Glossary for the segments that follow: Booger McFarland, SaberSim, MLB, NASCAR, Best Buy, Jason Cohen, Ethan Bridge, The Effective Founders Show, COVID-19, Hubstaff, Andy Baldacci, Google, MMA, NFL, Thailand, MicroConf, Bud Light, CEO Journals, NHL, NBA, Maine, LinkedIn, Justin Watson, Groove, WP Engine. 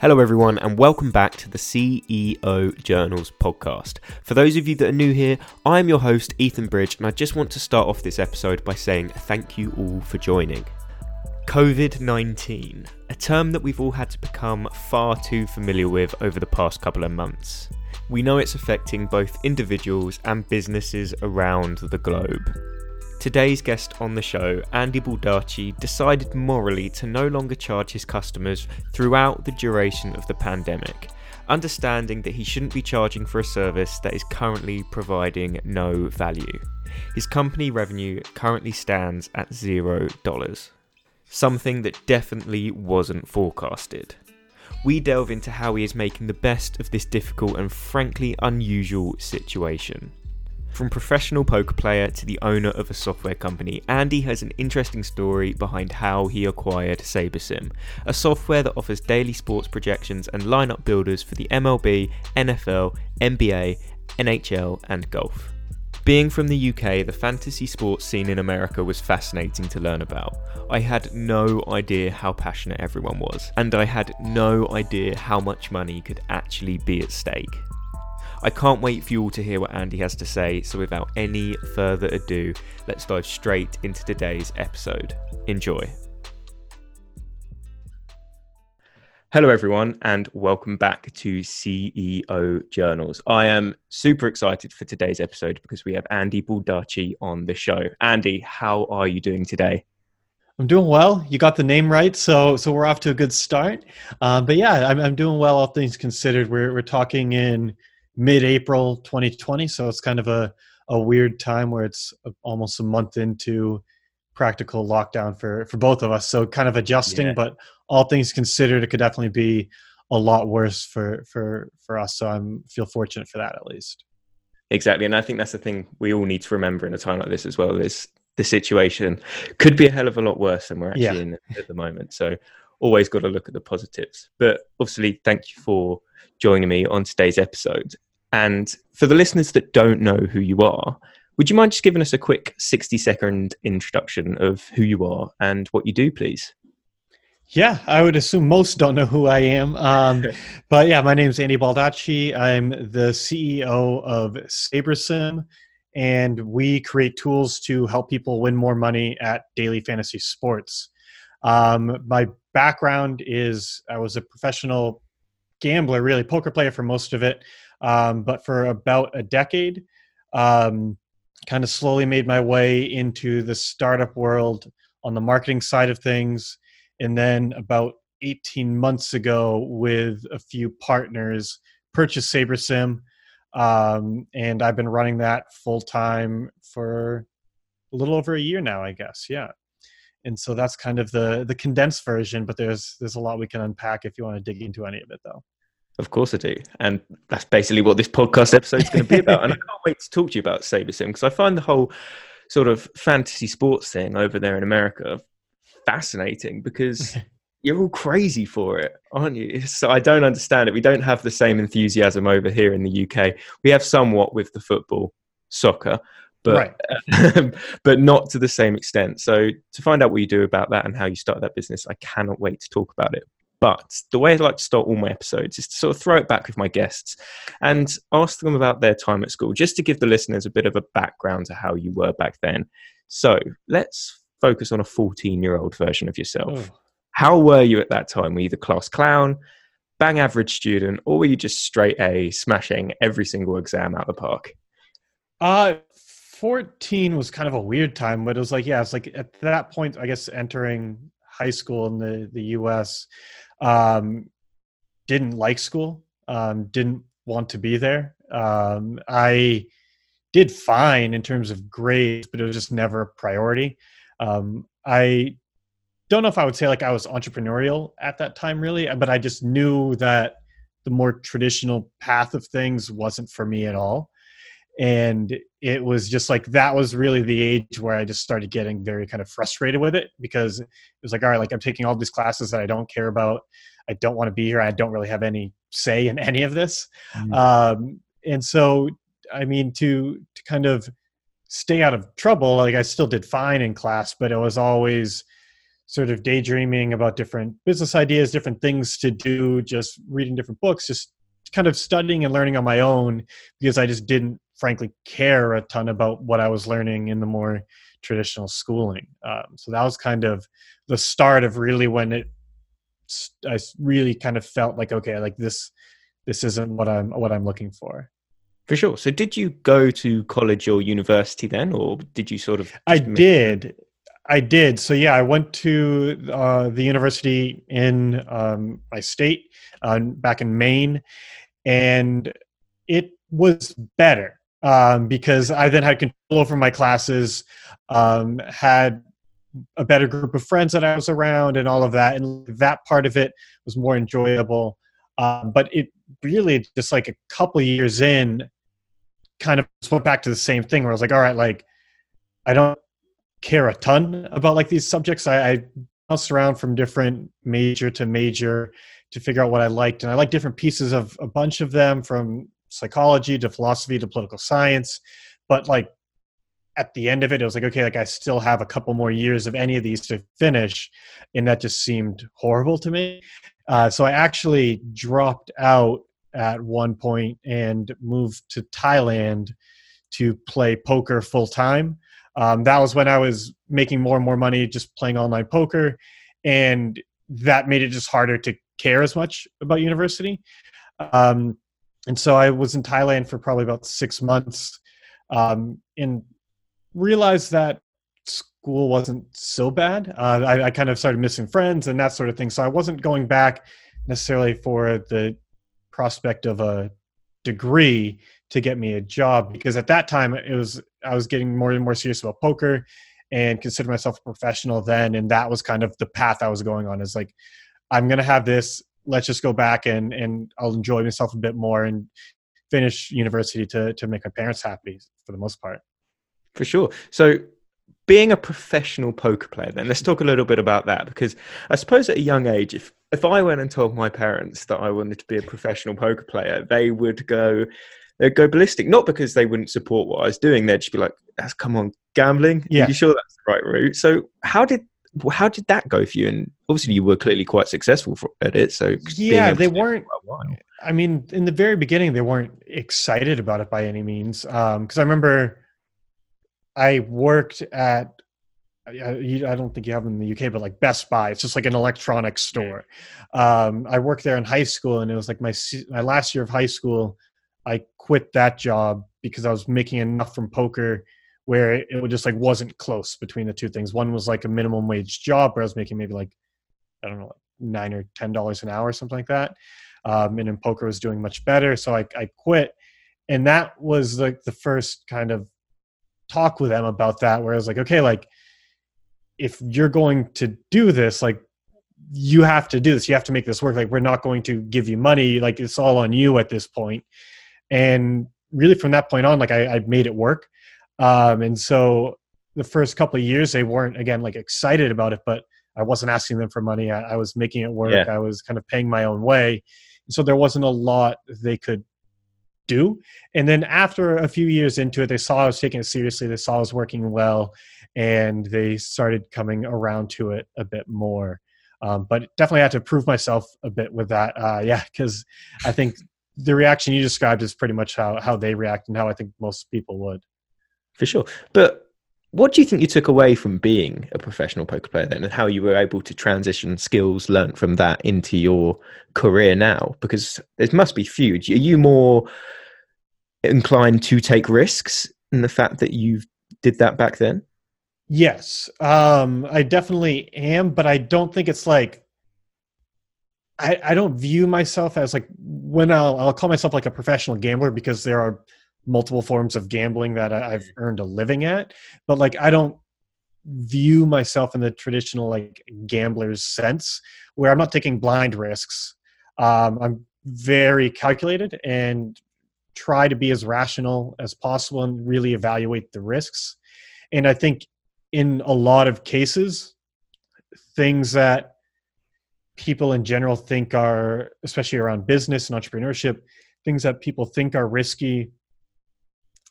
Hello everyone and welcome back to the CEO Journals podcast. For those of you that are new here, I'm your host Ethan Bridge and I just want to start off this episode by saying thank you all for joining. COVID-19, a term that we've all had to become far too familiar with over the past couple of months. We know it's affecting both individuals and businesses around the globe. Today's guest on the show, Andy Baldacci, decided morally to no longer charge his customers throughout the duration of the pandemic, understanding that he shouldn't be charging for a service that is currently providing no value. His company revenue currently stands at $0, something that definitely wasn't forecasted. We delve into how he is making the best of this difficult and frankly unusual situation. From professional poker player to the owner of a software company, Andy has an interesting story behind how he acquired SaberSim, a software that offers daily sports projections and lineup builders for the MLB, NFL, NBA, NHL, and golf. Being from the UK, the fantasy sports scene in America was fascinating to learn about. I had no idea how passionate everyone was, and I had no idea how much money could actually be at stake. I can't wait for you all to hear what Andy has to say, so without any further ado, let's dive straight into today's episode. Enjoy. Hello everyone and welcome back to CEO Journals. I am super excited for today's episode because we have Andy Baldacci on the show. Andy, how are you doing today? I'm doing well. You got the name right, so we're off to a good start. But yeah, I'm doing well, all things considered. We're talking in mid-April 2020, so it's kind of a weird time where it's almost a month into practical lockdown for both of us, so kind of adjusting. Yeah. But all things considered, it could definitely be a lot worse for us, so I feel fortunate for that at least. Exactly, and I think that's the thing we all need to remember in a time like this as well, is the situation could be a hell of a lot worse than we're actually in at the moment, so always got to look at the positives. But obviously, thank you for joining me on today's episode. And for the listeners that don't know who you are, would you mind just giving us a quick 60-second introduction of who you are and what you do, please? Yeah, I would assume most don't know who I am. But yeah, my name is Andy Baldacci. I'm the CEO of SaberSim, and we create tools to help people win more money at daily fantasy sports. My background is I was a professional gambler, really poker player for most of it. But for about a decade, kind of slowly made my way into the startup world on the marketing side of things. And then about 18 months ago with a few partners, purchased SaberSim. And I've been running that full time for a little over a year now, I guess. Yeah. And so that's kind of the condensed version, but there's a lot we can unpack if you want to dig into any of it though. Of course I do. And that's basically what this podcast episode is going to be about. And I can't wait to talk to you about SaberSim because I find the whole sort of fantasy sports thing over there in America fascinating because you're all crazy for it, aren't you? So I don't understand it. We don't have the same enthusiasm over here in the UK. We have somewhat with the football, soccer, But, right. But not to the same extent. So to find out what you do about that and how you start that business, I cannot wait to talk about it. But the way I like to start all my episodes is to sort of throw it back with my guests and ask them about their time at school, just to give the listeners a bit of a background to how you were back then. So let's focus on a 14-year-old version of yourself. Oh. How were you at that time? Were you the class clown, bang average student, or were you just straight A, smashing every single exam out of the park? 14 was kind of a weird time, but it was like, yeah, it's like at that point, I guess, entering high school in the US, didn't like school, didn't want to be there. I did fine in terms of grades, but it was just never a priority. I don't know if I would say like I was entrepreneurial at that time really, but I just knew that the more traditional path of things wasn't for me at all. And it was just like, that was really the age where I just started getting very kind of frustrated with it because it was like, all right, like I'm taking all these classes that I don't care about. I don't want to be here. I don't really have any say in any of this. Mm-hmm. And so, I mean, to kind of stay out of trouble, like I still did fine in class, but it was always sort of daydreaming about different business ideas, different things to do, just reading different books, just kind of studying and learning on my own, because I just didn't frankly care a ton about what I was learning in the more traditional schooling. So that was kind of the start of really when I really kind of felt like, okay, like this isn't what I'm looking for. For sure. So did you go to college or university then, or did you sort of? I did. So yeah, I went to the university in my state, back in Maine, and it was better because I then had control over my classes, had a better group of friends that I was around and all of that. And that part of it was more enjoyable. But it really just like a couple of years in, kind of went back to the same thing where I was like, all right, like I don't care a ton about like these subjects. I bounced around from different major to major to figure out what I liked. And I liked different pieces of a bunch of them, from psychology to philosophy to political science. But like at the end of it, it was like, okay, like I still have a couple more years of any of these to finish. And that just seemed horrible to me. So I actually dropped out at one point and moved to Thailand to play poker full time. That was when I was making more and more money just playing online poker. And that made it just harder to care as much about university. And so I was in Thailand for probably about 6 months, and realized that school wasn't so bad. I kind of started missing friends and that sort of thing. So I wasn't going back necessarily for the prospect of a degree to get me a job, because at that time I was getting more and more serious about poker and considered myself a professional then. And that was kind of the path I was going on, is like, I'm going to have this, let's just go back and I'll enjoy myself a bit more and finish university to make my parents happy for the most part. For sure. So being a professional poker player then, let's talk a little bit about that, because I suppose at a young age, if I went and told my parents that I wanted to be a professional poker player, they'd go ballistic, not because they wouldn't support what I was doing. They'd just be like, that's, come on, gambling? Yeah. Are you sure that's the right route? So how did that go for you? And obviously you were clearly quite successful at it. So yeah, they weren't, I mean, in the very beginning, they weren't excited about it by any means. Cause I remember I worked at, I don't think you have them in the UK, but like Best Buy, it's just like an electronics store. I worked there in high school, and it was like my last year of high school, I quit that job because I was making enough from poker where it just like wasn't close between the two things. One was like a minimum wage job where I was making maybe like, I don't know, like $9 or $10 an hour, something like that. And in poker I was doing much better. So I quit. And that was like the first kind of talk with them about that, where I was like, okay, like if you're going to do this, like you have to do this. You have to make this work. Like we're not going to give you money. Like it's all on you at this point. And really from that point on, like I made it work. And so the first couple of years, they weren't, again, like excited about it, but I wasn't asking them for money. I was making it work. Yeah. I was kind of paying my own way. And so there wasn't a lot they could do. And then after a few years into it, they saw I was taking it seriously. They saw I was working well, and they started coming around to it a bit more. But definitely had to prove myself a bit with that. Because I think the reaction you described is pretty much how they react and how I think most people would. For sure. But what do you think you took away from being a professional poker player then, and how you were able to transition skills learned from that into your career now? Because it must be huge. Are you more inclined to take risks in the fact that you did that back then? Yes, I definitely am, but I don't think it's like, I don't view myself as like, when I'll call myself like a professional gambler, because there are multiple forms of gambling that I've earned a living at, but like, I don't view myself in the traditional like gambler's sense, where I'm not taking blind risks. I'm very calculated and try to be as rational as possible and really evaluate the risks. And I think in a lot of cases, things that people in general think are, especially around business and entrepreneurship, things that people think are risky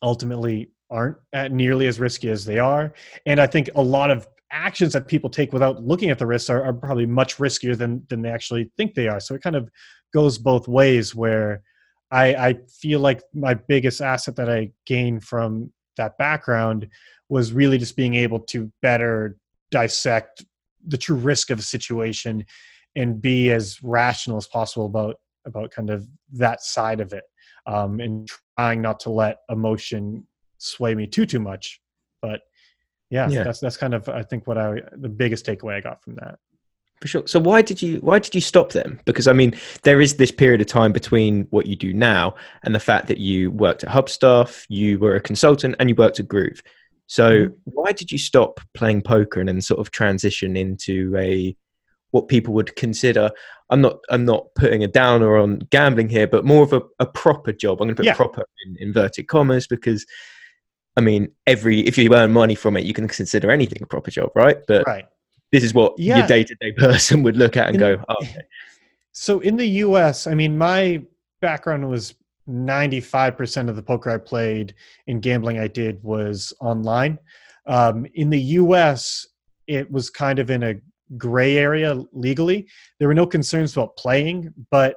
ultimately aren't nearly as risky as they are. And I think a lot of actions that people take without looking at the risks are probably much riskier than they actually think they are. So it kind of goes both ways, where I feel like my biggest asset that I gained from that background was really just being able to better dissect the true risk of a situation and be as rational as possible about kind of that side of it, and trying not to let emotion sway me too much. But yeah. That's kind of, I think, the biggest takeaway I got from that. For sure. So why did you stop then? Because I mean, there is this period of time between what you do now and the fact that you worked at Hubstaff, you were a consultant, and you worked at Groove. So why did you stop playing poker and then sort of transition into what people would consider, I'm not putting a downer on gambling here, but more of a proper job. I'm going to put proper in inverted commas, because I mean, if you earn money from it, you can consider anything a proper job, right? But this is what your day-to-day person would look at and go, oh, okay. So in the US, I mean, my background was 95% of the poker I played and gambling I did was online. In the US, it was kind of in a gray area legally. There were no concerns about playing, but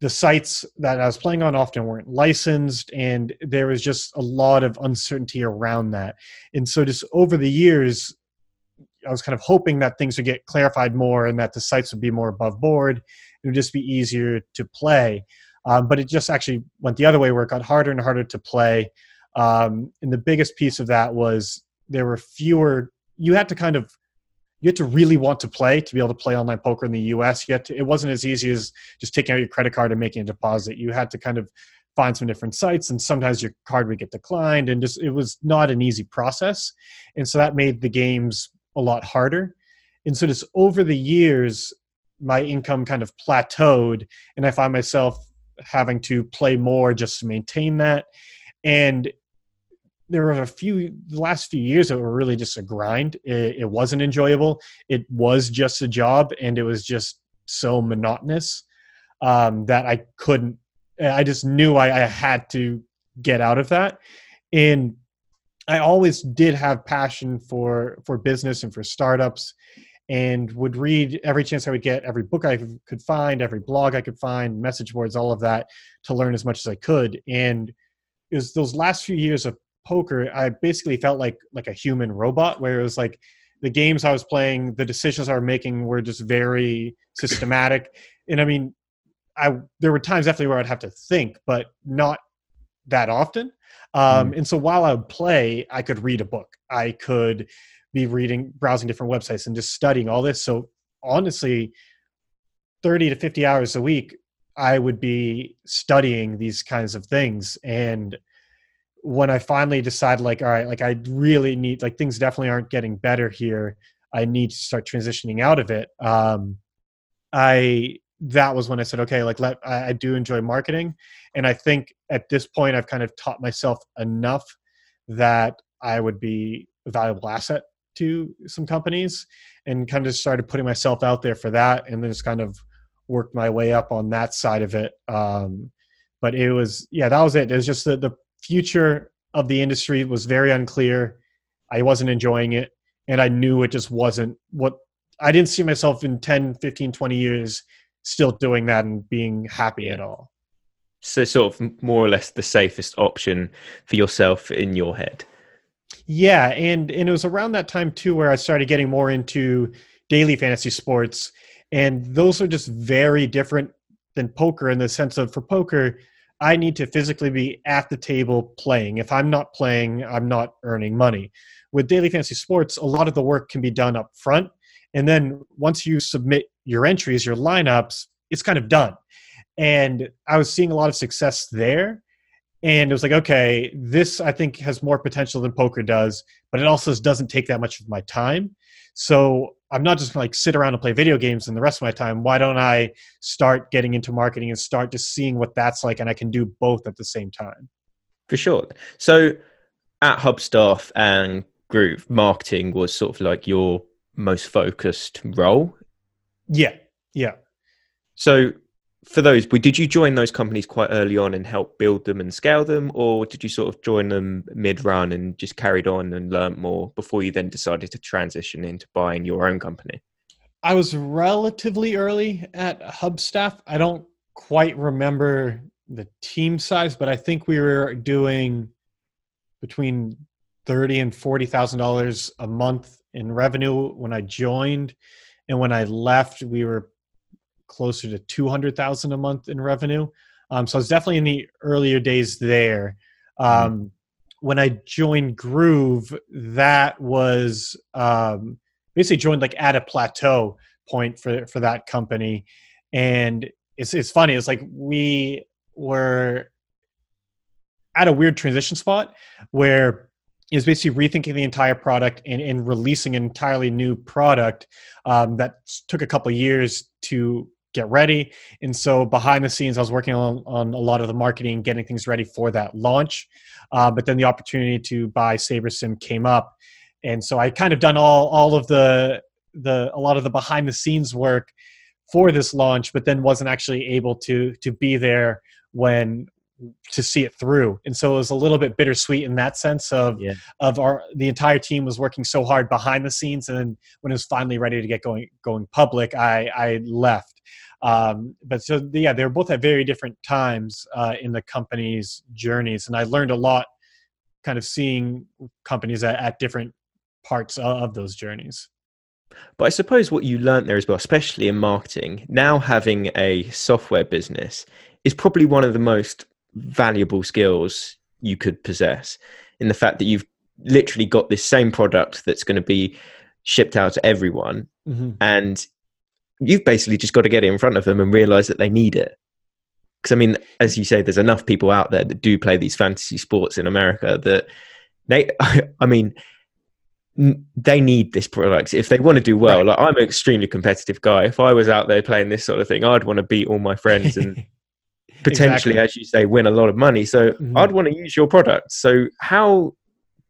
the sites that I was playing on often weren't licensed, and there was just a lot of uncertainty around that. And so just over the years, I was kind of hoping that things would get clarified more and that the sites would be more above board. It would just be easier to play. But it just actually went the other way, where it got harder and harder to play. And the biggest piece of that was there were fewer, you had to really want to play to be able to play online poker in the US. It wasn't as easy as just taking out your credit card and making a deposit. You had to kind of find some different sites, and sometimes your card would get declined, and just, it was not an easy process. And so that made the games a lot harder. And so just over the years, my income kind of plateaued, and I find myself having to play more just to maintain that. And there were the last few years that were really just a grind. It wasn't enjoyable. It was just a job, and it was just so monotonous that I just knew I had to get out of that. And I always did have passion for business and for startups, and would read every chance I would get, every book I could find, every blog I could find, message boards, all of that, to learn as much as I could. And it was those last few years of poker, I basically felt like a human robot, where it was like the games I was playing, the decisions I was making were just very systematic. And I mean, there were times definitely where I'd have to think, but not that often. And so while I would play, I could read a book. I could be browsing different websites and just studying all this. So honestly, 30 to 50 hours a week, I would be studying these kinds of things. And when I finally decided, all right, I really need, things definitely aren't getting better here. I need to start transitioning out of it. That was when I said, okay, I do enjoy marketing. And I think at this point, I've kind of taught myself enough that I would be a valuable asset to some companies, and kind of started putting myself out there for that. And then just kind of worked my way up on that side of it. But it was, that was it. It was just the future of the industry was very unclear. I wasn't enjoying it, and I knew it just wasn't what I didn't see myself in 10, 15, 20 years still doing that and being happy at all. So sort of more or less the safest option for yourself in your head. Yeah. And it was around that time too, where I started getting more into daily fantasy sports. And those are just very different than poker, in the sense of, for poker, I need to physically be at the table playing. If I'm not playing, I'm not earning money. With daily fantasy sports, a lot of the work can be done up front. And then once you submit your entries, your lineups, it's kind of done. And I was seeing a lot of success there. And it was like, okay, this I think has more potential than poker does, but it also doesn't take that much of my time. So I'm not just going to sit around and play video games in the rest of my time. Why don't I start getting into marketing and start just seeing what that's like, and I can do both at the same time? For sure. So at Hubstaff and Groove, marketing was sort of like your most focused role? Yeah. So for those, did you join those companies quite early on and help build them and scale them, or did you sort of join them mid-run and just carried on and learned more before you then decided to transition into buying your own company? I was relatively early at Hubstaff. I don't quite remember the team size, but I think we were doing between $30,000 and $40,000 a month in revenue when I joined. And when I left, we were closer to $200,000 a month in revenue. So I was definitely in the earlier days there. When I joined Groove, that was basically joined like at a plateau point for that company. And it's funny. It's like we were at a weird transition spot where is basically rethinking the entire product and releasing an entirely new product that took a couple of years to get ready. And so behind the scenes, I was working on a lot of the marketing, getting things ready for that launch. But then the opportunity to buy SaberSim came up. And so I kind of done all of a lot of the behind the scenes work for this launch, but then wasn't actually able to be there to see it through. And so it was a little bit bittersweet in that sense the entire team was working so hard behind the scenes. And then when it was finally ready to get going public, I left. They were both at very different times in the company's journeys. And I learned a lot kind of seeing companies at different parts of those journeys. But I suppose what you learned there as well, especially in marketing, now having a software business is probably one of the most valuable skills you could possess, in the fact that you've literally got this same product that's going to be shipped out to everyone. Mm-hmm. And you've basically just got to get it in front of them and realize that they need it. Because I mean, as you say, there's enough people out there that do play these fantasy sports in America that they need this product if they want to do well. Right. Like, I'm an extremely competitive guy. If I was out there playing this sort of thing, I'd want to beat all my friends and potentially, as you say, win a lot of money. So mm-hmm. I'd want to use your product. So how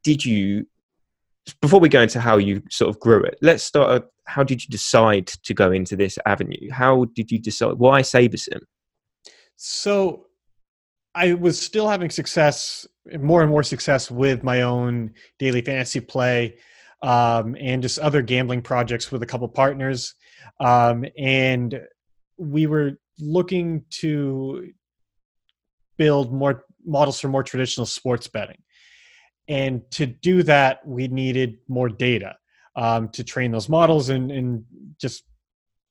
did you, before we go into how you sort of grew it, let's start, how did you decide to go into this avenue? How did you decide? Why SaberSim? So I was still having success, more and more success with my own daily fantasy play and just other gambling projects with a couple partners. And we were looking to build more models for more traditional sports betting. And to do that, we needed more data to train those models and just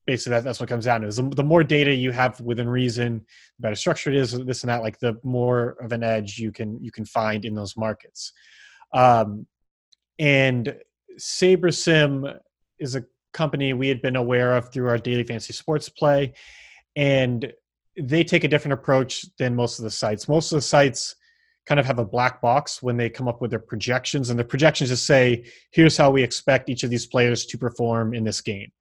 basically that's what comes down to is the more data you have within reason, the better structure it is, this and that, like the more of an edge you can find in those markets. And SaberSim is a company we had been aware of through our daily fantasy sports play. And they take a different approach than most of the sites. Most of the sites kind of have a black box when they come up with their projections. And the projections just say, here's how we expect each of these players to perform in this game.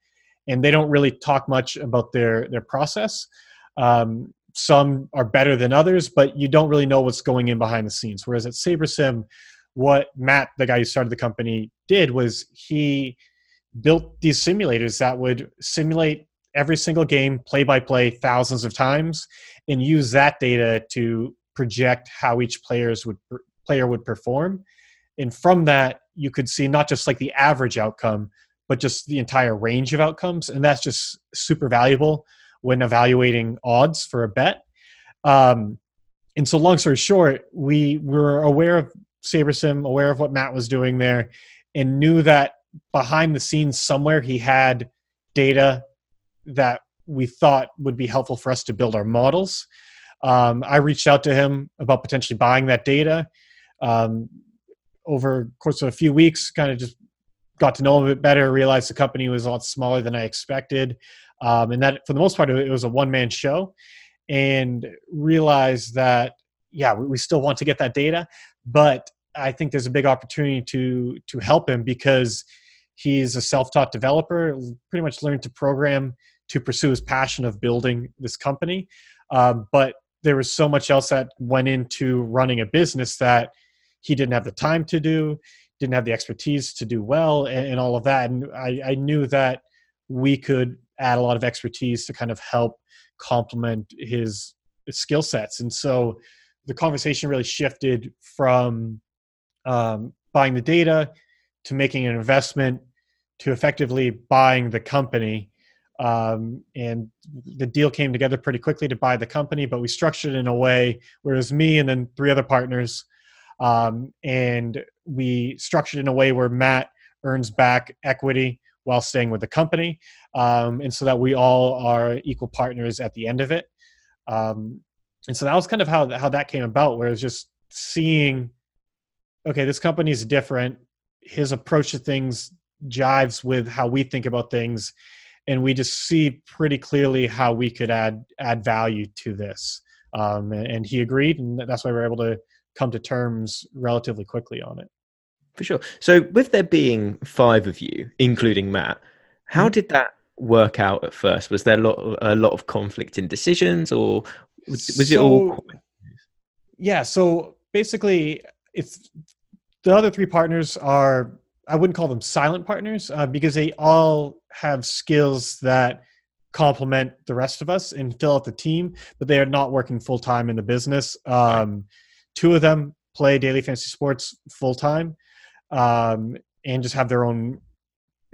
And they don't really talk much about their process. Some are better than others, but you don't really know what's going in behind the scenes. Whereas at SaberSim, what Matt, the guy who started the company, did was he built these simulators that would simulate every single game, play-by-play, thousands of times, and use that data to project how each player would perform. And from that, you could see not just like the average outcome, but just the entire range of outcomes. And that's just super valuable when evaluating odds for a bet. And so long story short, we were aware of SaberSim, aware of what Matt was doing there, and knew that behind the scenes somewhere he had data that we thought would be helpful for us to build our models. I reached out to him about potentially buying that data. Over the course of a few weeks, kind of just got to know him a bit better, realized the company was a lot smaller than I expected. And that, for the most part, it was a one-man show. And realized that, we still want to get that data. But I think there's a big opportunity to help him because he's a self-taught developer, pretty much learned to program to pursue his passion of building this company. But there was so much else that went into running a business that he didn't have the time to do, didn't have the expertise to do well, and all of that. And I knew that we could add a lot of expertise to kind of help complement his skill sets. And so the conversation really shifted from buying the data to making an investment to effectively buying the company. And the deal came together pretty quickly to buy the company, but we structured it in a way where it was me and then three other partners. And we structured in a way where Matt earns back equity while staying with the company. And so that we all are equal partners at the end of it. And so that was kind of how that came about, where it was just seeing, okay, this company is different. His approach to things jives with how we think about things. And we just see pretty clearly how we could add value to this. And he agreed, and that's why we were able to come to terms relatively quickly on it. For sure. So with there being five of you, including Matt, how did that work out at first? Was there a lot of conflict in decisions, or was it all? Yeah. So basically, it's the other three partners are, I wouldn't call them silent partners, because they all have skills that complement the rest of us and fill out the team, but they are not working full time in the business. Two of them play daily fantasy sports full time. And just have their own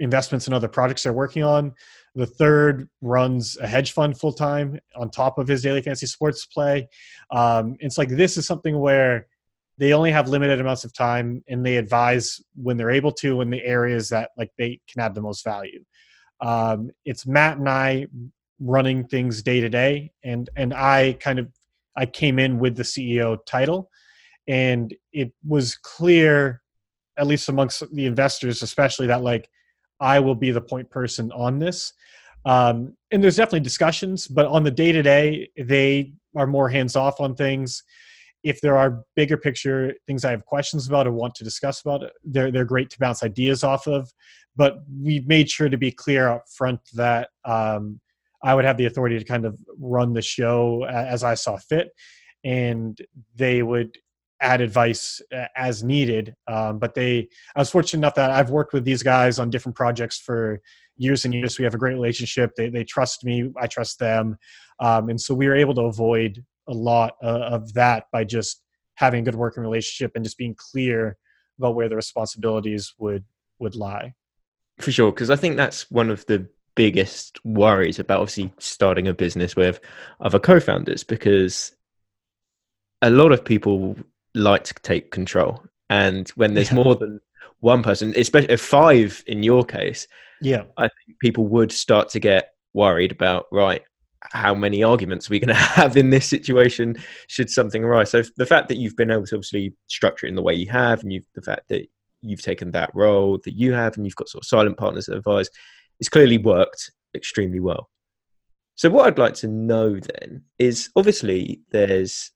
investments in other projects they're working on. The third runs a hedge fund full time on top of his daily fantasy sports play. It's like, this is something where they only have limited amounts of time, and they advise when they're able to in the areas that like they can add the most value. It's Matt and I running things day to day, and I came in with the CEO title, and it was clear, at least amongst the investors, especially, that like I will be the point person on this. And there's definitely discussions, but on the day to day, they are more hands off on things. If there are bigger picture things I have questions about or want to discuss about, they're great to bounce ideas off of. But we made sure to be clear up front that I would have the authority to kind of run the show as I saw fit, and they would add advice as needed. I was fortunate enough that I've worked with these guys on different projects for years and years. We have a great relationship. They trust me. I trust them. And so we were able to avoid a lot of that by just having a good working relationship and just being clear about where the responsibilities would lie. For sure. Cause I think that's one of the biggest worries about obviously starting a business with other co-founders, because a lot of people like to take control, and when there's more than one person, especially if five in your case, I think people would start to get worried about, right, how many arguments are we going to have in this situation should something arise? So the fact that you've been able to obviously structure it in the way you have, and the fact that you've taken that role that you have, and you've got sort of silent partners that advise, it's clearly worked extremely well. So what I'd like to know then is, obviously there's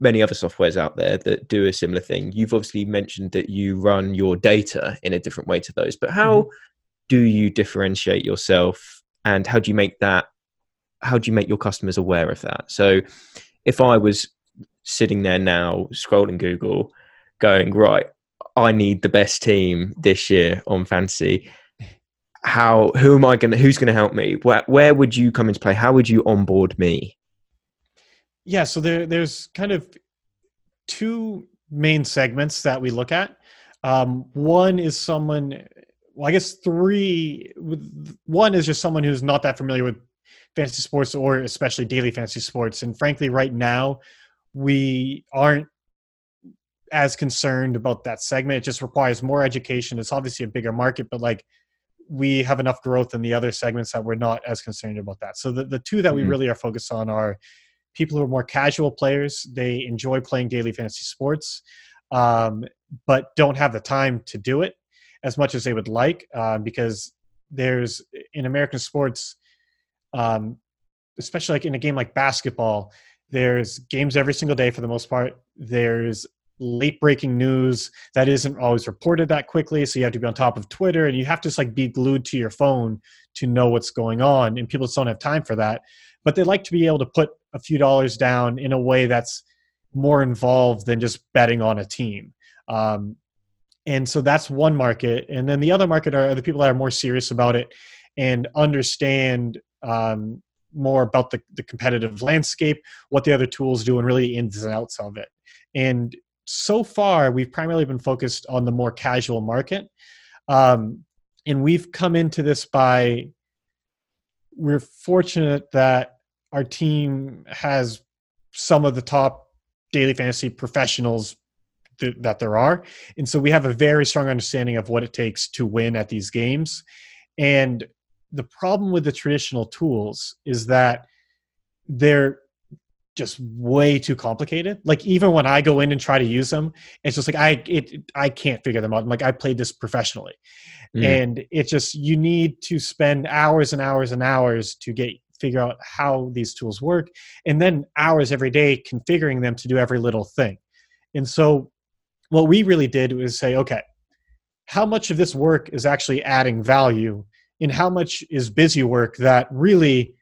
many other softwares out there that do a similar thing. You've obviously mentioned that you run your data in a different way to those, but how do you differentiate yourself, and how do you make your customers aware of that? So if I was sitting there now scrolling Google going, right, I need the best team this year on fantasy, who's going to help me? Where would you come into play? How would you onboard me? Yeah, so there's kind of two main segments that we look at. One is one is just someone who's not that familiar with fantasy sports, or especially daily fantasy sports. And frankly, right now, we aren't as concerned about that segment. It just requires more education. It's obviously a bigger market, but like we have enough growth in the other segments that we're not as concerned about that. So the two that we really are focused on are people who are more casual players. They enjoy playing daily fantasy sports, but don't have the time to do it as much as they would like, because there's, in American sports, especially like in a game like basketball, there's games every single day for the most part. There's late breaking news that isn't always reported that quickly. So you have to be on top of Twitter, and you have to just like be glued to your phone to know what's going on. And people just don't have time for that, but they like to be able to put a few dollars down in a way that's more involved than just betting on a team. And so that's one market. And then the other market are the people that are more serious about it and understand more about the competitive landscape, what the other tools do, and really the ins and outs of it. And so far, we've primarily been focused on the more casual market. And we've come into this by, we're fortunate that our team has some of the top daily fantasy professionals that there are. And so we have a very strong understanding of what it takes to win at these games. And the problem with the traditional tools is that they're just way too complicated. Like, even when I go in and try to use them, it's just like, I can't figure them out. I'm like, I played this professionally. Mm. And it's just, you need to spend hours and hours and hours to figure out how these tools work. And then hours every day configuring them to do every little thing. And so what we really did was say, okay, how much of this work is actually adding value and how much is busy work that really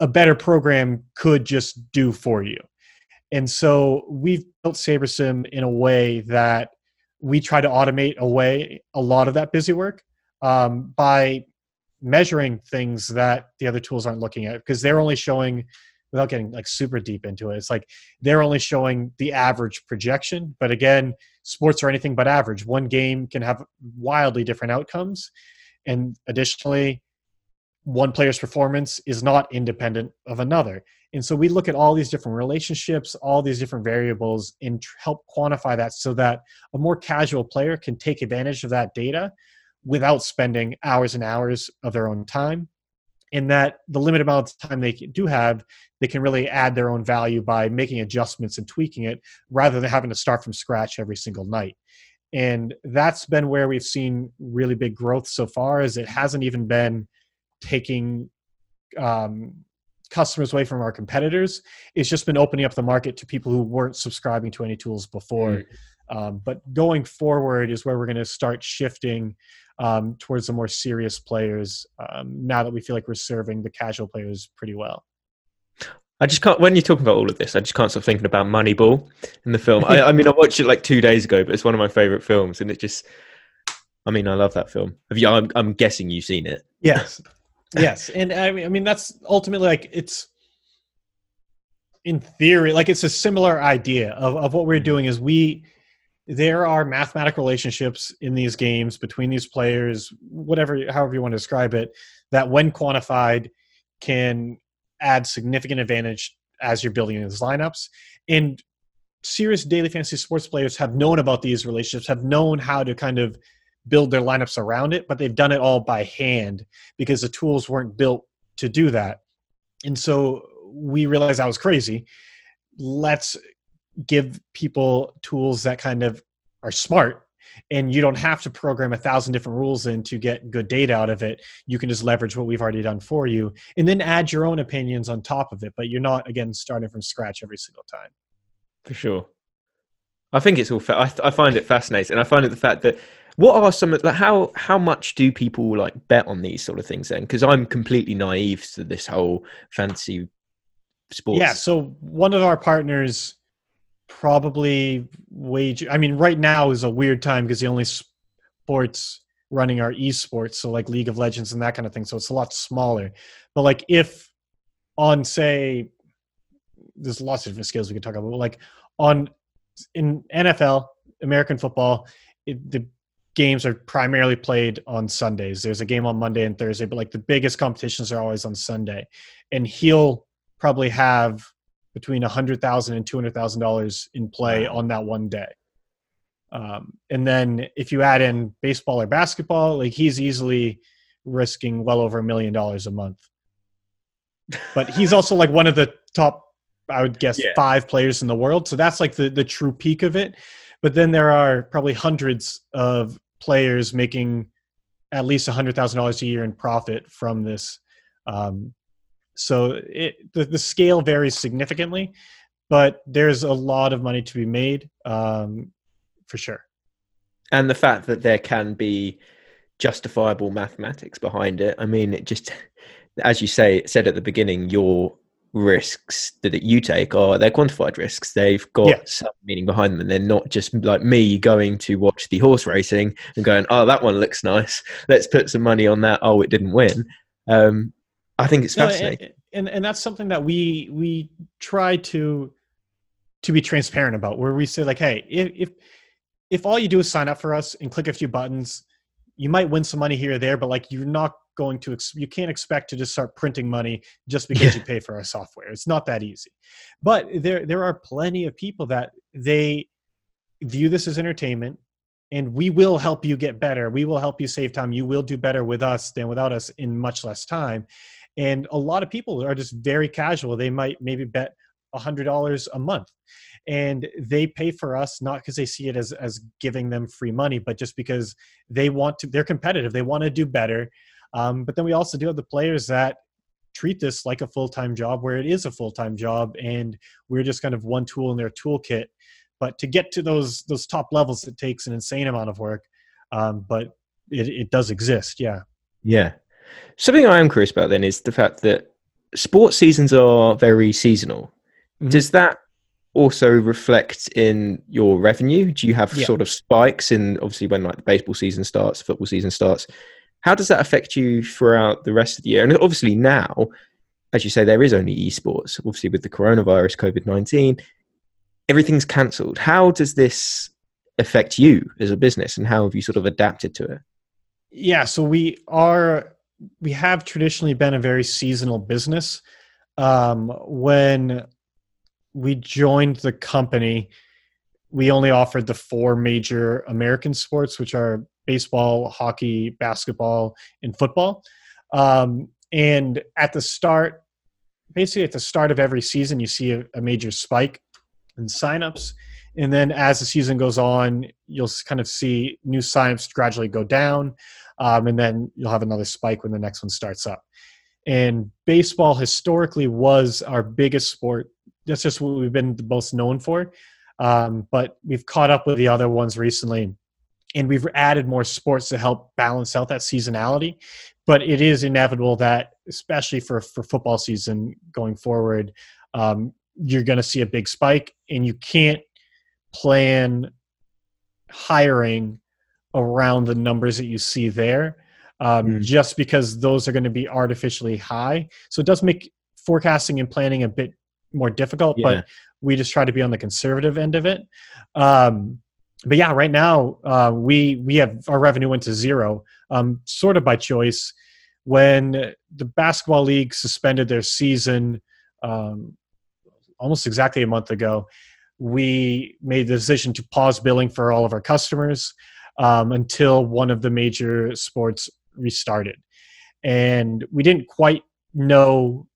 a better program could just do for you? And so we've built SaberSim in a way that we try to automate away a lot of that busy work by measuring things that the other tools aren't looking at, because they're only showing, without getting like super deep into it, it's like they're only showing the average projection. But again, sports are anything but average. One game can have wildly different outcomes. And additionally, one player's performance is not independent of another. And so we look at all these different relationships, all these different variables, and help quantify that so that a more casual player can take advantage of that data without spending hours and hours of their own time. In that the limited amount of time they do have, they can really add their own value by making adjustments and tweaking it rather than having to start from scratch every single night. And that's been where we've seen really big growth so far, is it hasn't even been taking customers away from our competitors. It's just been opening up the market to people who weren't subscribing to any tools before. Mm-hmm. But going forward is where we're going to start shifting towards the more serious players now that we feel like we're serving the casual players pretty well. I just can't, when you're talking about all of this, I just can't stop thinking about Moneyball in the film. I mean, I watched it like 2 days ago, but it's one of my favorite films. And it just, I mean, I love that film. Have you, I'm guessing you've seen it. Yes. Yes. And I mean, that's ultimately like, it's in theory, like it's a similar idea of what we're doing is there are mathematical relationships in these games between these players, however you want to describe it, that when quantified can add significant advantage as you're building these lineups. And serious daily fantasy sports players have known about these relationships, have known how to kind of build their lineups around it, but they've done it all by hand because the tools weren't built to do that. And so we realized that was crazy. Let's give people tools that kind of are smart, and you don't have to program 1,000 different rules in to get good data out of it. You can just leverage what we've already done for you and then add your own opinions on top of it. But you're not, again, starting from scratch every single time. For sure. I think it's all fair. I find it fascinating. And I find it the fact that how much do people like bet on these sort of things then? Because I'm completely naive to this whole fantasy sports. Yeah. So one of our partners probably right now is a weird time because the only sports running are esports, so like League of Legends and that kind of thing, so it's a lot smaller. But like if on, say, there's lots of different skills we could talk about, but like in NFL, American football, the games are primarily played on Sundays. There's a game on Monday and Thursday, but like the biggest competitions are always on Sunday. And he'll probably have between $100,000 and $200,000 in play on that one day. And then if you add in baseball or basketball, like he's easily risking well over $1 million a month. But he's also like one of the top, I would guess, 5 players in the world. So that's like the true peak of it. But then there are probably hundreds of players making at least $100,000 a year in profit from this. So the scale varies significantly, but there's a lot of money to be made, for sure. And the fact that there can be justifiable mathematics behind it. I mean, it just, as you said at the beginning, your risks that you take are they're quantified risks. They've got some meaning behind them. And they're not just like me going to watch the horse racing and going, oh, that one looks nice. Let's put some money on that. Oh, it didn't win. I think it's fascinating. And that's something that we try to be transparent about, where we say like, hey, if all you do is sign up for us and click a few buttons, you might win some money here or there, but like you're not going to, you can't expect to just start printing money just because you pay for our software. It's not that easy. But there are plenty of people that they view this as entertainment, and we will help you get better. We will help you save time. You will do better with us than without us in much less time. And a lot of people are just very casual. They might maybe bet $100 a month. And they pay for us, not because they see it as giving them free money, but just because they want to, they're competitive. They want to do better. But then we also do have the players that treat this like a full-time job, where it is a full-time job. And we're just kind of one tool in their toolkit. But to get to those top levels, it takes an insane amount of work. But it does exist. Yeah. Yeah. Something I am curious about then is the fact that sports seasons are very seasonal. Mm-hmm. Does that also reflect in your revenue? Do you have sort of spikes in, obviously, when like the baseball season starts, football season starts? How does that affect you throughout the rest of the year? And obviously now, as you say, there is only esports. Obviously with the coronavirus, COVID-19, everything's cancelled. How does this affect you as a business, and how have you sort of adapted to it? Yeah, so we have traditionally been a very seasonal business. When we joined the company, we only offered the four major American sports, which are baseball, hockey, basketball, and football. And at the start of every season, you see a major spike in signups. And then as the season goes on, you'll kind of see new signups gradually go down. And then you'll have another spike when the next one starts up. And baseball historically was our biggest sport. That's just what we've been the most known for. But we've caught up with the other ones recently. And we've added more sports to help balance out that seasonality. But it is inevitable that, especially for football season going forward, you're going to see a big spike. And you can't plan hiring around the numbers that you see there, just because those are going to be artificially high. So it does make forecasting and planning a bit more difficult, but we just try to be on the conservative end of it. But yeah, right now we have our revenue went to zero, sort of by choice. When the basketball league suspended their season almost exactly a month ago, we made the decision to pause billing for all of our customers until one of the major sports restarted. And we didn't quite know,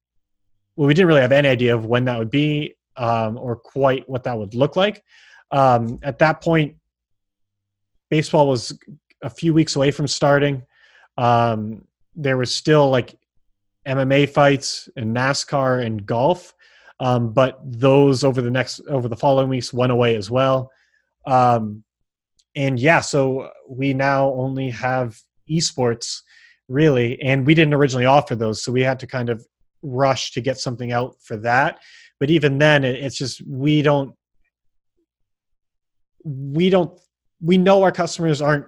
well, we didn't really have any idea of when that would be or quite what that would look like. At that point, baseball was a few weeks away from starting. There was still like MMA fights and NASCAR and golf, but those over the following weeks went away as well. And yeah, so we now only have esports, really, and we didn't originally offer those, so we had to kind of rush to get something out for that. But even then, it's just we know our customers aren't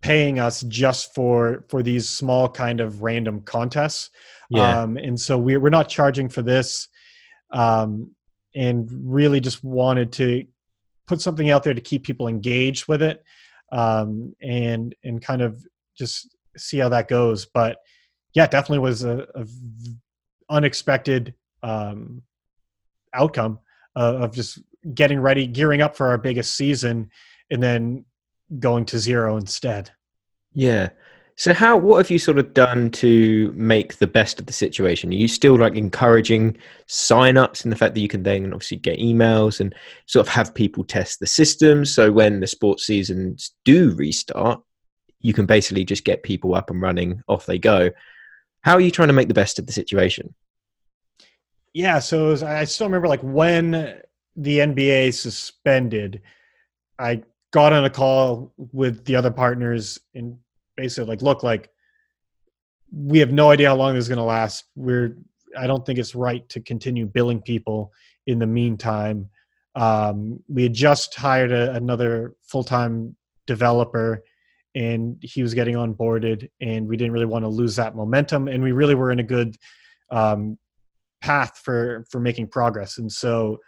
paying us just for these small kind of random contests, and so we're not charging for this, and really just wanted to put something out there to keep people engaged with it, and kind of just see how that goes. But yeah, it definitely was a unexpected outcome of just getting ready, gearing up for our biggest season, and then going to zero instead. Yeah. So what have you sort of done to make the best of the situation? Are you still like encouraging signups, and the fact that you can then obviously get emails and sort of have people test the system, so when the sports seasons do restart, you can basically just get people up and running, off they go? How are you trying to make the best of the situation? Yeah, so I still remember like when the NBA suspended, I got on a call with the other partners and basically like, look, like we have no idea how long this is going to last. We're I don't think it's right to continue billing people in the meantime. We had just hired another full-time developer, and he was getting onboarded, and we didn't really want to lose that momentum, and we really were in a good path for making progress. And so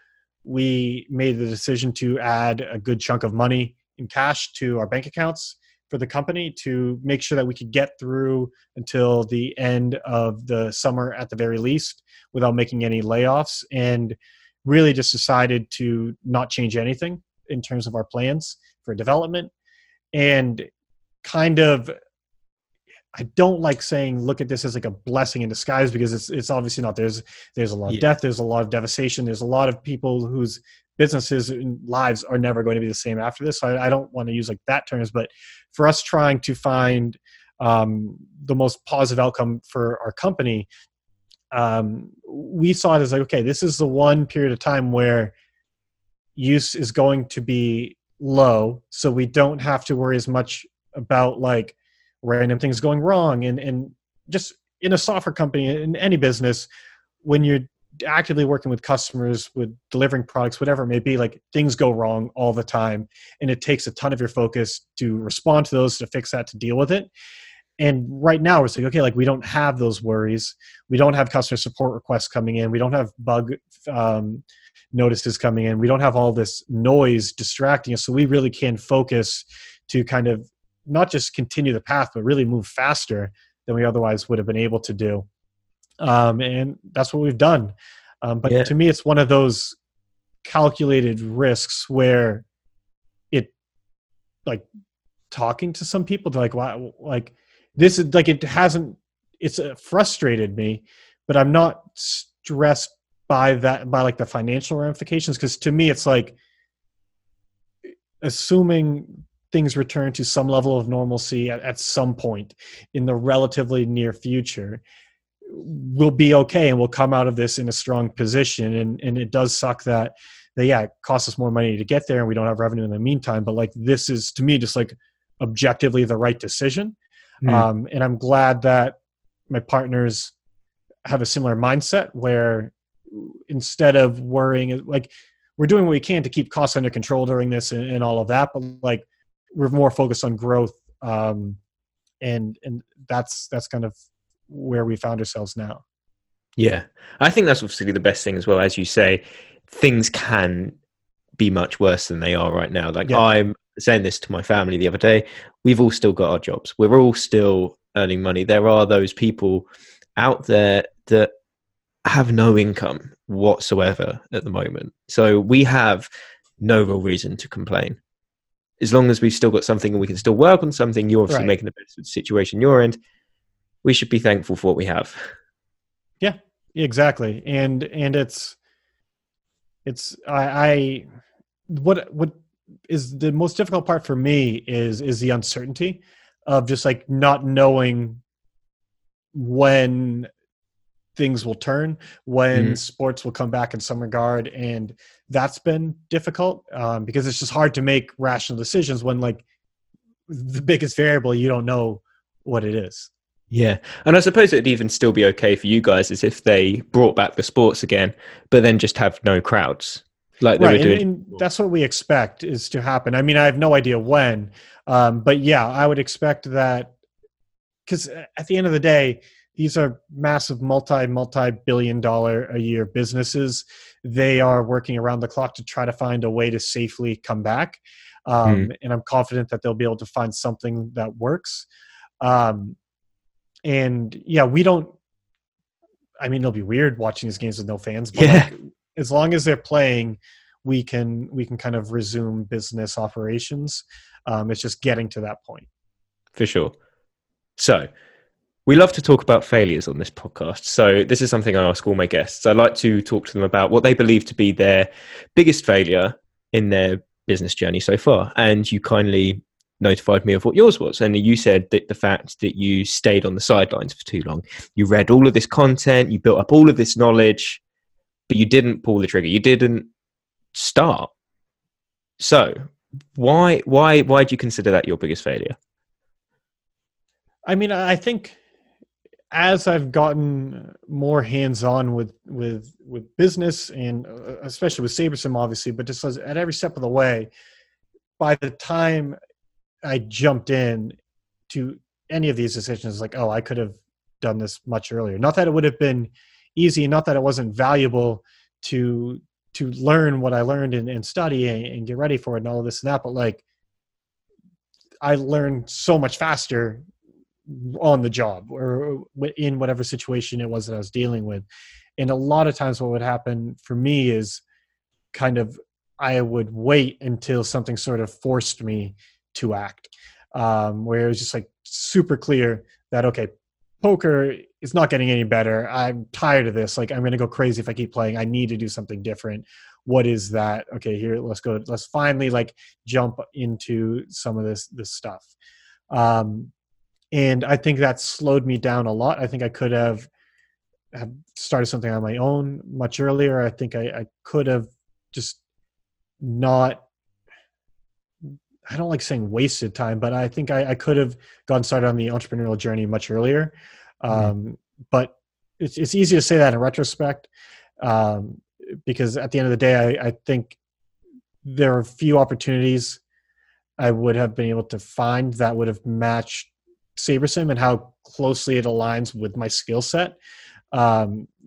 we made the decision to add a good chunk of money in cash to our bank accounts for the company to make sure that we could get through until the end of the summer at the very least without making any layoffs, and really just decided to not change anything in terms of our plans for development. And kind of, I don't like saying look at this as like a blessing in disguise, because it's obviously not. There's a lot of death, there's a lot of devastation, there's a lot of people whose businesses and lives are never going to be the same after this. So I don't want to use like that terms, but for us trying to find the most positive outcome for our company, we saw it as like, okay, this is the one period of time where use is going to be low, so we don't have to worry as much about like random things going wrong. And just in a software company, in any business, when you're actively working with customers, with delivering products, whatever it may be, like things go wrong all the time. And it takes a ton of your focus to respond to those, to fix that, to deal with it. And right now we're saying, okay, like we don't have those worries. We don't have customer support requests coming in. We don't have bug notices coming in. We don't have all this noise distracting us. So we really can focus to kind of not just continue the path, but really move faster than we otherwise would have been able to do. And that's what we've done. But to me, it's one of those calculated risks where it, like talking to some people, they're like, wow, like this is like, it hasn't, it's frustrated me, but I'm not stressed by that, by like the financial ramifications. Cause to me, it's like, assuming things return to some level of normalcy at some point in the relatively near future, we'll be okay and we'll come out of this in a strong position. And it does suck that yeah, it costs us more money to get there and we don't have revenue in the meantime, but like this is to me just like objectively the right decision. Mm. And I'm glad that my partners have a similar mindset where instead of worrying, like we're doing what we can to keep costs under control during this and all of that, but like we're more focused on growth. And that's kind of where we found ourselves now. Yeah. I think that's obviously the best thing as well. As you say, things can be much worse than they are right now. Like I'm saying this to my family the other day, we've all still got our jobs. We're all still earning money. There are those people out there that have no income whatsoever at the moment. So we have no real reason to complain. As long as we've still got something and we can still work on something, you're obviously making the best of the situation you're in. We should be thankful for what we have. Yeah, exactly. And it's, I what is the most difficult part for me is the uncertainty of just like not knowing when things will turn, when sports will come back in some regard. And that's been difficult because it's just hard to make rational decisions when like the biggest variable, you don't know what it is. Yeah. And I suppose it'd even still be okay for you guys as if they brought back the sports again, but then just have no crowds like they were doing. And that's what we expect is to happen. I mean, I have no idea when, but yeah, I would expect that because at the end of the day, these are massive multi-billion-dollar a year businesses. They are working around the clock to try to find a way to safely come back. And I'm confident that they'll be able to find something that works. And yeah, we don't, I mean, it'll be weird watching these games with no fans, but like, as long as they're playing, we can kind of resume business operations. It's just getting to that point. For sure. So we love to talk about failures on this podcast. So this is something I ask all my guests. I like to talk to them about what they believe to be their biggest failure in their business journey so far. And you kindly notified me of what yours was, and you said that the fact that you stayed on the sidelines for too long, you read all of this content, you built up all of this knowledge, but you didn't pull the trigger, you didn't start. So why do you consider that your biggest failure? I mean, I think as I've gotten more hands-on with business, and especially with SaberSim, obviously, but just at every step of the way, by the time I jumped in to any of these decisions, like, oh, I could have done this much earlier. Not that it would have been easy, not that it wasn't valuable to learn what I learned and study and get ready for it and all of this and that, but like, I learned so much faster on the job or in whatever situation it was that I was dealing with. And a lot of times what would happen for me is kind of, I would wait until something sort of forced me to act, where it was just like super clear that, okay, poker is not getting any better. I'm tired of this. Like, I'm going to go crazy if I keep playing. I need to do something different. What is that? Okay, here, let's go. Let's finally like jump into some of this stuff. And I think that slowed me down a lot. I think I could have started something on my own much earlier. I think I could have just not, I don't like saying wasted time, but I think I could have gotten started on the entrepreneurial journey much earlier. But it's easy to say that in retrospect, because at the end of the day, I think there are few opportunities I would have been able to find that would have matched SaberSim and how closely it aligns with my skill set.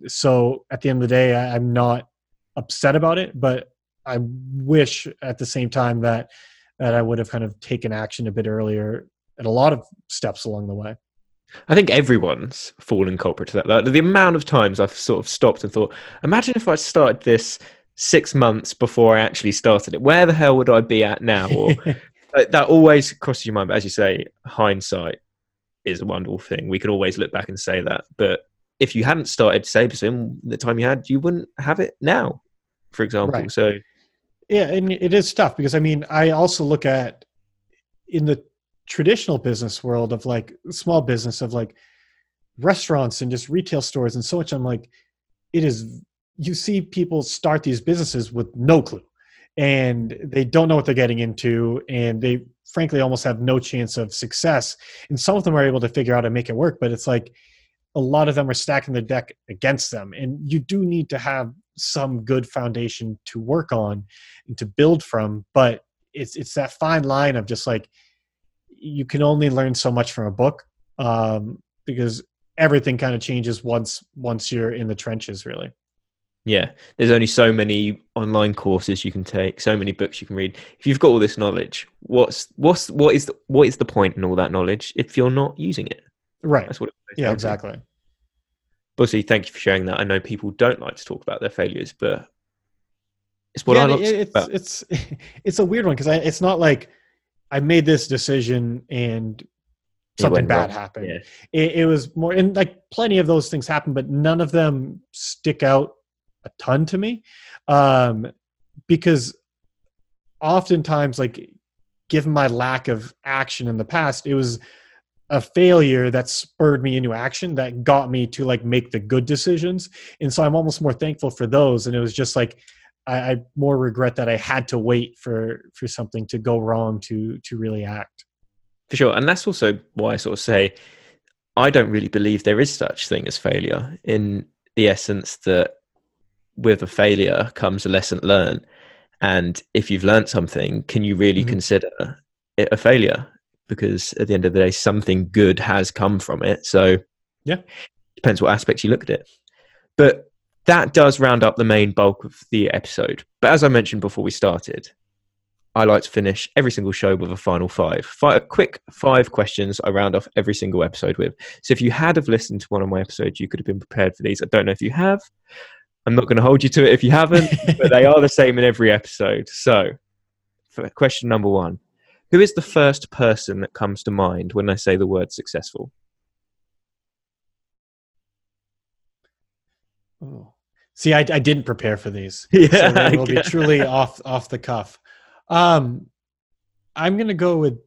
So at the end of the day, I'm not upset about it, but I wish at the same time that I would have kind of taken action a bit earlier at a lot of steps along the way. I think everyone's fallen culprit to that. Like, the amount of times I've sort of stopped and thought, imagine if I started this 6 months before I actually started it. Where the hell would I be at now? Or that always crosses your mind. But as you say, hindsight is a wonderful thing. We could always look back and say that. But if you hadn't started SaberSim the time you had, you wouldn't have it now, for example. Right. So yeah, and it is tough because, I mean, I also look at in the traditional business world of like small business of like restaurants and just retail stores and so much. I'm like, it is, you see people start these businesses with no clue and they don't know what they're getting into. And they frankly almost have no chance of success. And some of them are able to figure out and make it work, but it's like a lot of them are stacking the deck against them. And you do need to have some good foundation to work on and to build from, but it's that fine line of just like, you can only learn so much from a book, because everything kind of changes once you're in the trenches, really. Yeah, there's only so many online courses you can take, so many books you can read. If you've got all this knowledge, what is the point in all that knowledge if you're not using it? Right. That's what it is. Yeah, exactly. Bussy, thank you for sharing that. I know people don't like to talk about their failures, but it's what I like to talk about. It's a weird one because it's not like I made this decision and something bad happened. Yeah. It was more, and like plenty of those things happen, but none of them stick out a ton to me, because oftentimes, like, given my lack of action in the past, it was a failure that spurred me into action that got me to like make the good decisions. And so I'm almost more thankful for those. And it was just like, I more regret that I had to wait for something to go wrong to really act. For sure. And that's also why I sort of say, I don't really believe there is such thing as failure, in the essence that with a failure comes a lesson learned. And if you've learned something, can you really consider it a failure? Because at the end of the day, something good has come from it. So yeah, depends what aspects you look at it. But that does round up the main bulk of the episode. But as I mentioned before we started, I like to finish every single show with a final five, a quick 5 questions I round off every single episode with. So if you have listened to one of my episodes, you could have been prepared for these. I don't know if you have. I'm not going to hold you to it if you haven't, but they are the same in every episode. So for question number 1. Who is the first person that comes to mind when I say the word successful? Oh. See, I didn't prepare for these. Yeah, so they will be truly off the cuff. I'm going to go with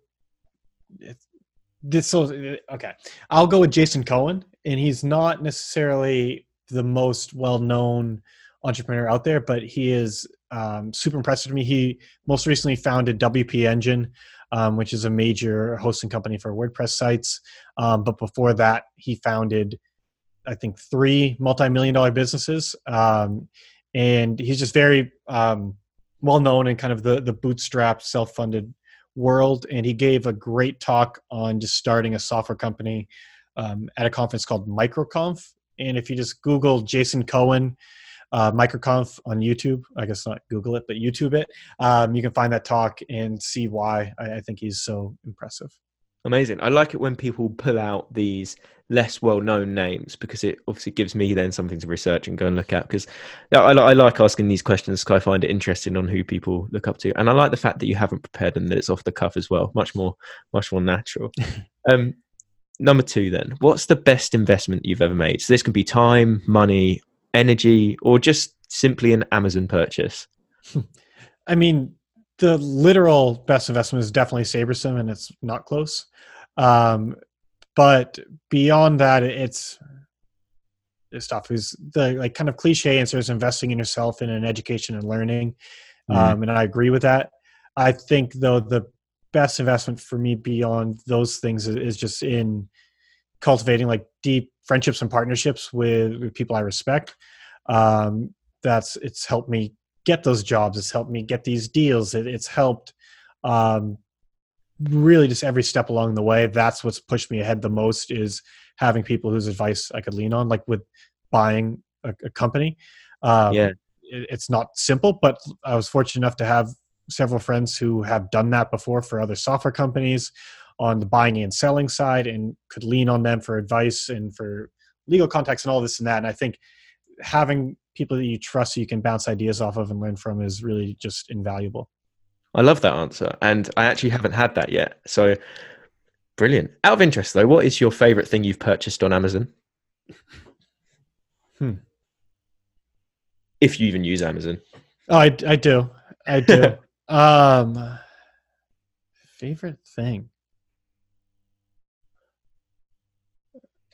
this. So, okay, I'll go with Jason Cohen, and he's not necessarily the most well-known entrepreneur out there, but he is super impressive to me. He most recently founded WP Engine, which is a major hosting company for WordPress sites. But before that, he founded I think, three multi-million-dollar businesses. And he's just very well-known in kind of the bootstrap, self-funded world. And he gave a great talk on just starting a software company at a conference called MicroConf. And if you just Google Jason Cohen, MicroConf on YouTube, I guess not Google it, but YouTube it, you can find that talk and see why I think he's so impressive. Amazing. I like it when people pull out these less well-known names, because it obviously gives me then something to research and go and look at, because I like asking these questions because I find it interesting on who people look up to. And I like the fact that you haven't prepared and that it's off the cuff as well. Much more natural. Number two then, what's the best investment you've ever made? So this can be time, money, energy, or just simply an Amazon purchase. I mean, the literal best investment is definitely SaberSim, and it's not close. But beyond that, it's tough. Because the like kind of cliche answer is investing in yourself and in education and learning. And I agree with that. I think though the best investment for me beyond those things is just in cultivating like deep friendships and partnerships with people I respect. It's helped me get those jobs. It's helped me get these deals. It's helped really just every step along the way. That's what's pushed me ahead the most, is having people whose advice I could lean on, like with buying a company. It's not simple, but I was fortunate enough to have several friends who have done that before for other software companies on the buying and selling side, and could lean on them for advice and for legal contacts and all this and that. And I think having people that you trust you can bounce ideas off of and learn from is really just invaluable. I love that answer. And I actually haven't had that yet. So brilliant. Out of interest though, what is your favorite thing you've purchased on Amazon? If you even use Amazon. Oh, I do. Favorite thing.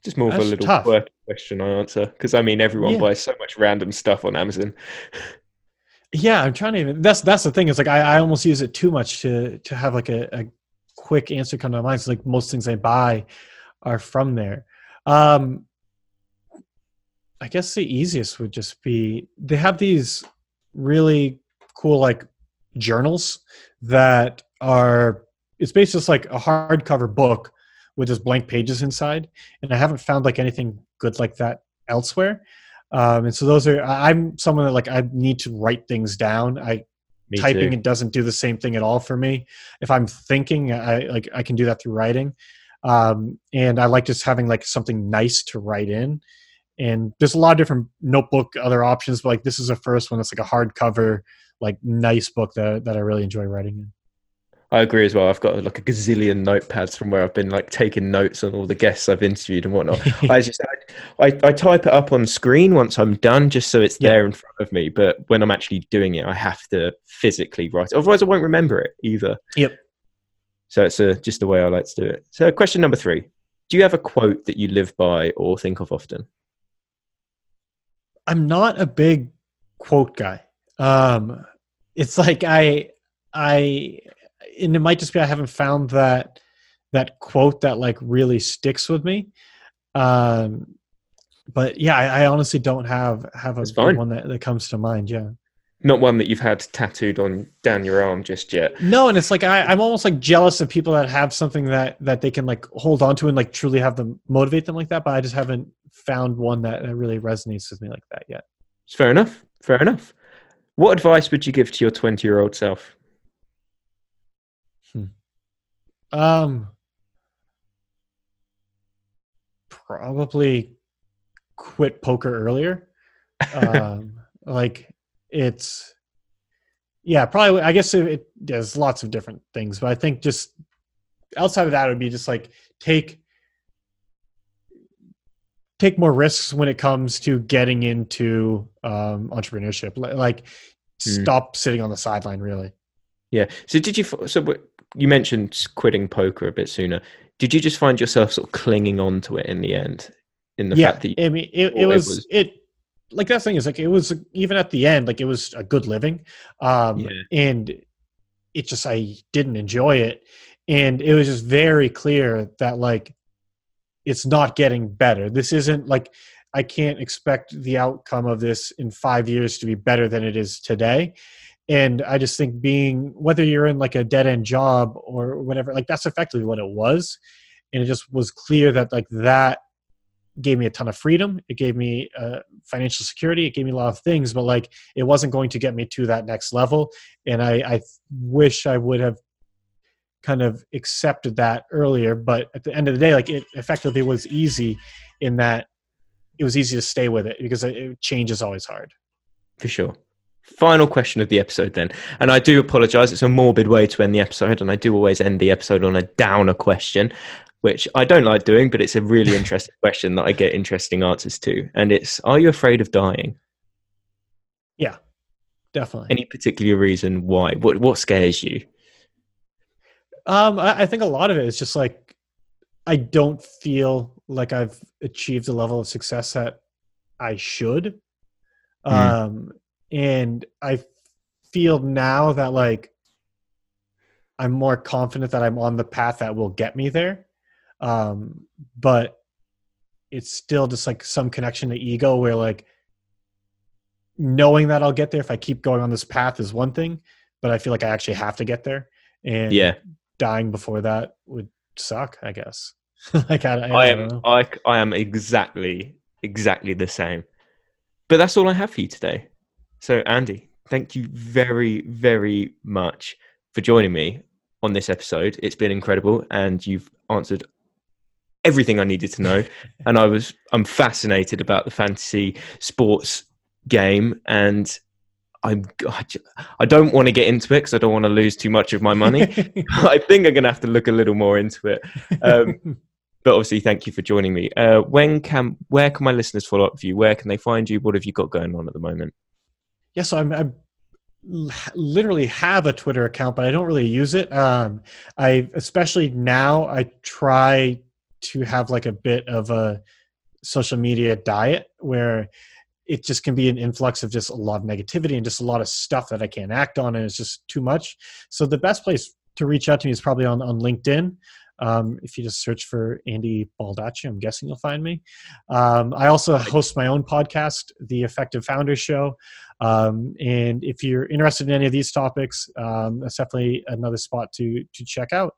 Just more of that's a little quirky question I answer, because I mean everyone buys so much random stuff on Amazon. Yeah, I'm trying to even. That's the thing. It's like I almost use it too much to have like a quick answer come to my mind. It's like most things I buy are from there. I guess the easiest would just be they have these really cool like journals that are. It's basically just like a hardcover book with just blank pages inside. And I haven't found like anything good like that elsewhere. And so I'm someone that like, I need to write things down. It doesn't do the same thing at all for me. If I'm thinking, I can do that through writing. And I like just having like something nice to write in. And there's a lot of different notebook, other options, but like this is the first one that's like a hardcover, like nice book that I really enjoy writing in. I agree as well. I've got like a gazillion notepads from where I've been like taking notes on all the guests I've interviewed and whatnot. I type it up on screen once I'm done, just so it's there in front of me. But when I'm actually doing it, I have to physically write it. Otherwise I won't remember it either. Yep. So it's just the way I like to do it. So question number three, do you have a quote that you live by or think of often? I'm not a big quote guy. It's like and it might just be I haven't found that quote that like really sticks with me. But yeah, I honestly don't have a good one that comes to mind. Yeah. Not one that you've had tattooed on down your arm just yet. No. And it's like, I'm almost like jealous of people that have something that they can like hold on to and like truly have them motivate them like that. But I just haven't found one that really resonates with me like that yet. It's fair enough. Fair enough. What advice would you give to your 20-year-old self? Probably quit poker earlier. Probably, I guess there's lots of different things, but I think just outside of that, it would be just like take more risks when it comes to getting into entrepreneurship, stop sitting on the sideline really. Yeah. So you mentioned quitting poker a bit sooner. Did you just find yourself sort of clinging on to it in the end? In the fact that even at the end, like it was a good living. And it just, I didn't enjoy it. And it was just very clear that like, it's not getting better. This isn't like, I can't expect the outcome of this in 5 years to be better than it is today. And I just think being, whether you're in like a dead end job or whatever, like that's effectively what it was. And it just was clear that like that gave me a ton of freedom. It gave me financial security. It gave me a lot of things, but like it wasn't going to get me to that next level. And I wish I would have kind of accepted that earlier. But at the end of the day, like it effectively was easy in that it was easy to stay with it because change is always hard. For sure. Final question of the episode then. And I do apologize. It's a morbid way to end the episode. And I do always end the episode on a downer question, which I don't like doing, but it's a really interesting question that I get interesting answers to. And it's, are you afraid of dying? Yeah, definitely. Any particular reason why? What scares you? I think a lot of it is just like, I don't feel like I've achieved the level of success that I should. And I feel now that like, I'm more confident that I'm on the path that will get me there. But it's still just like some connection to ego where like knowing that I'll get there if I keep going on this path is one thing, but I feel like I actually have to get there. And yeah, dying before that would suck, I guess. Like I am exactly the same. But that's all I have for you today. So Andy, thank you very, very much for joining me on this episode. It's been incredible and you've answered everything I needed to know. And I'm fascinated about the fantasy sports game, and I don't want to get into it because I don't want to lose too much of my money. I think I'm going to have to look a little more into it. But obviously, thank you for joining me. Where can my listeners follow up with you? Where can they find you? What have you got going on at the moment? Yeah, so I literally have a Twitter account, but I don't really use it. I especially now, I try to have like a bit of a social media diet where it just can be an influx of just a lot of negativity and just a lot of stuff that I can't act on. And it's just too much. So the best place to reach out to me is probably on LinkedIn. If you just search for Andy Baldacci, I'm guessing you'll find me. I also host my own podcast, The Effective Founders Show. And if you're interested in any of these topics, that's definitely another spot to check out.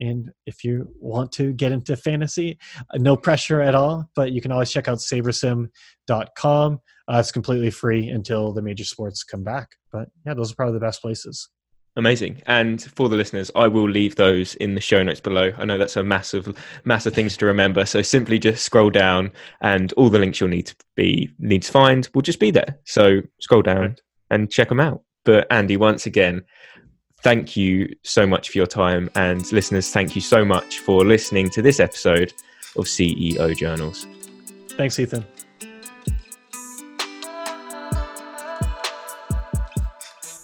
And if you want to get into fantasy, no pressure at all, but you can always check out SaberSim.com. It's completely free until the major sports come back. But yeah, those are probably the best places. Amazing. And for the listeners, I will leave those in the show notes below. I know that's a massive things to remember. So simply just scroll down and all the links you'll need to find will just be there. So scroll down and check them out. But Andy, once again, thank you so much for your time. And listeners, thank you so much for listening to this episode of CEO Journals. Thanks, Ethan.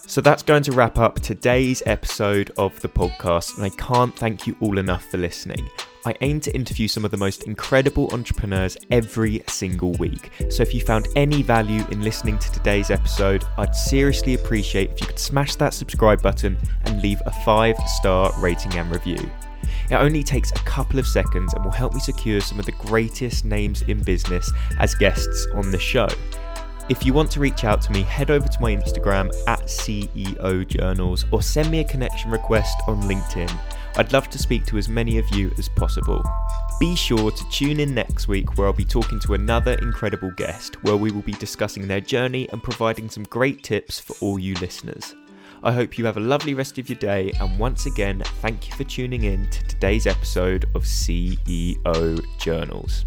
So that's going to wrap up today's episode of the podcast. And I can't thank you all enough for listening. I aim to interview some of the most incredible entrepreneurs every single week. So if you found any value in listening to today's episode, I'd seriously appreciate if you could smash that subscribe button and leave a 5-star rating and review. It only takes a couple of seconds and will help me secure some of the greatest names in business as guests on the show. If you want to reach out to me, head over to my Instagram @CEO Journals or send me a connection request on LinkedIn. I'd love to speak to as many of you as possible. Be sure to tune in next week where I'll be talking to another incredible guest where we will be discussing their journey and providing some great tips for all you listeners. I hope you have a lovely rest of your day, and once again, thank you for tuning in to today's episode of CEO Journals.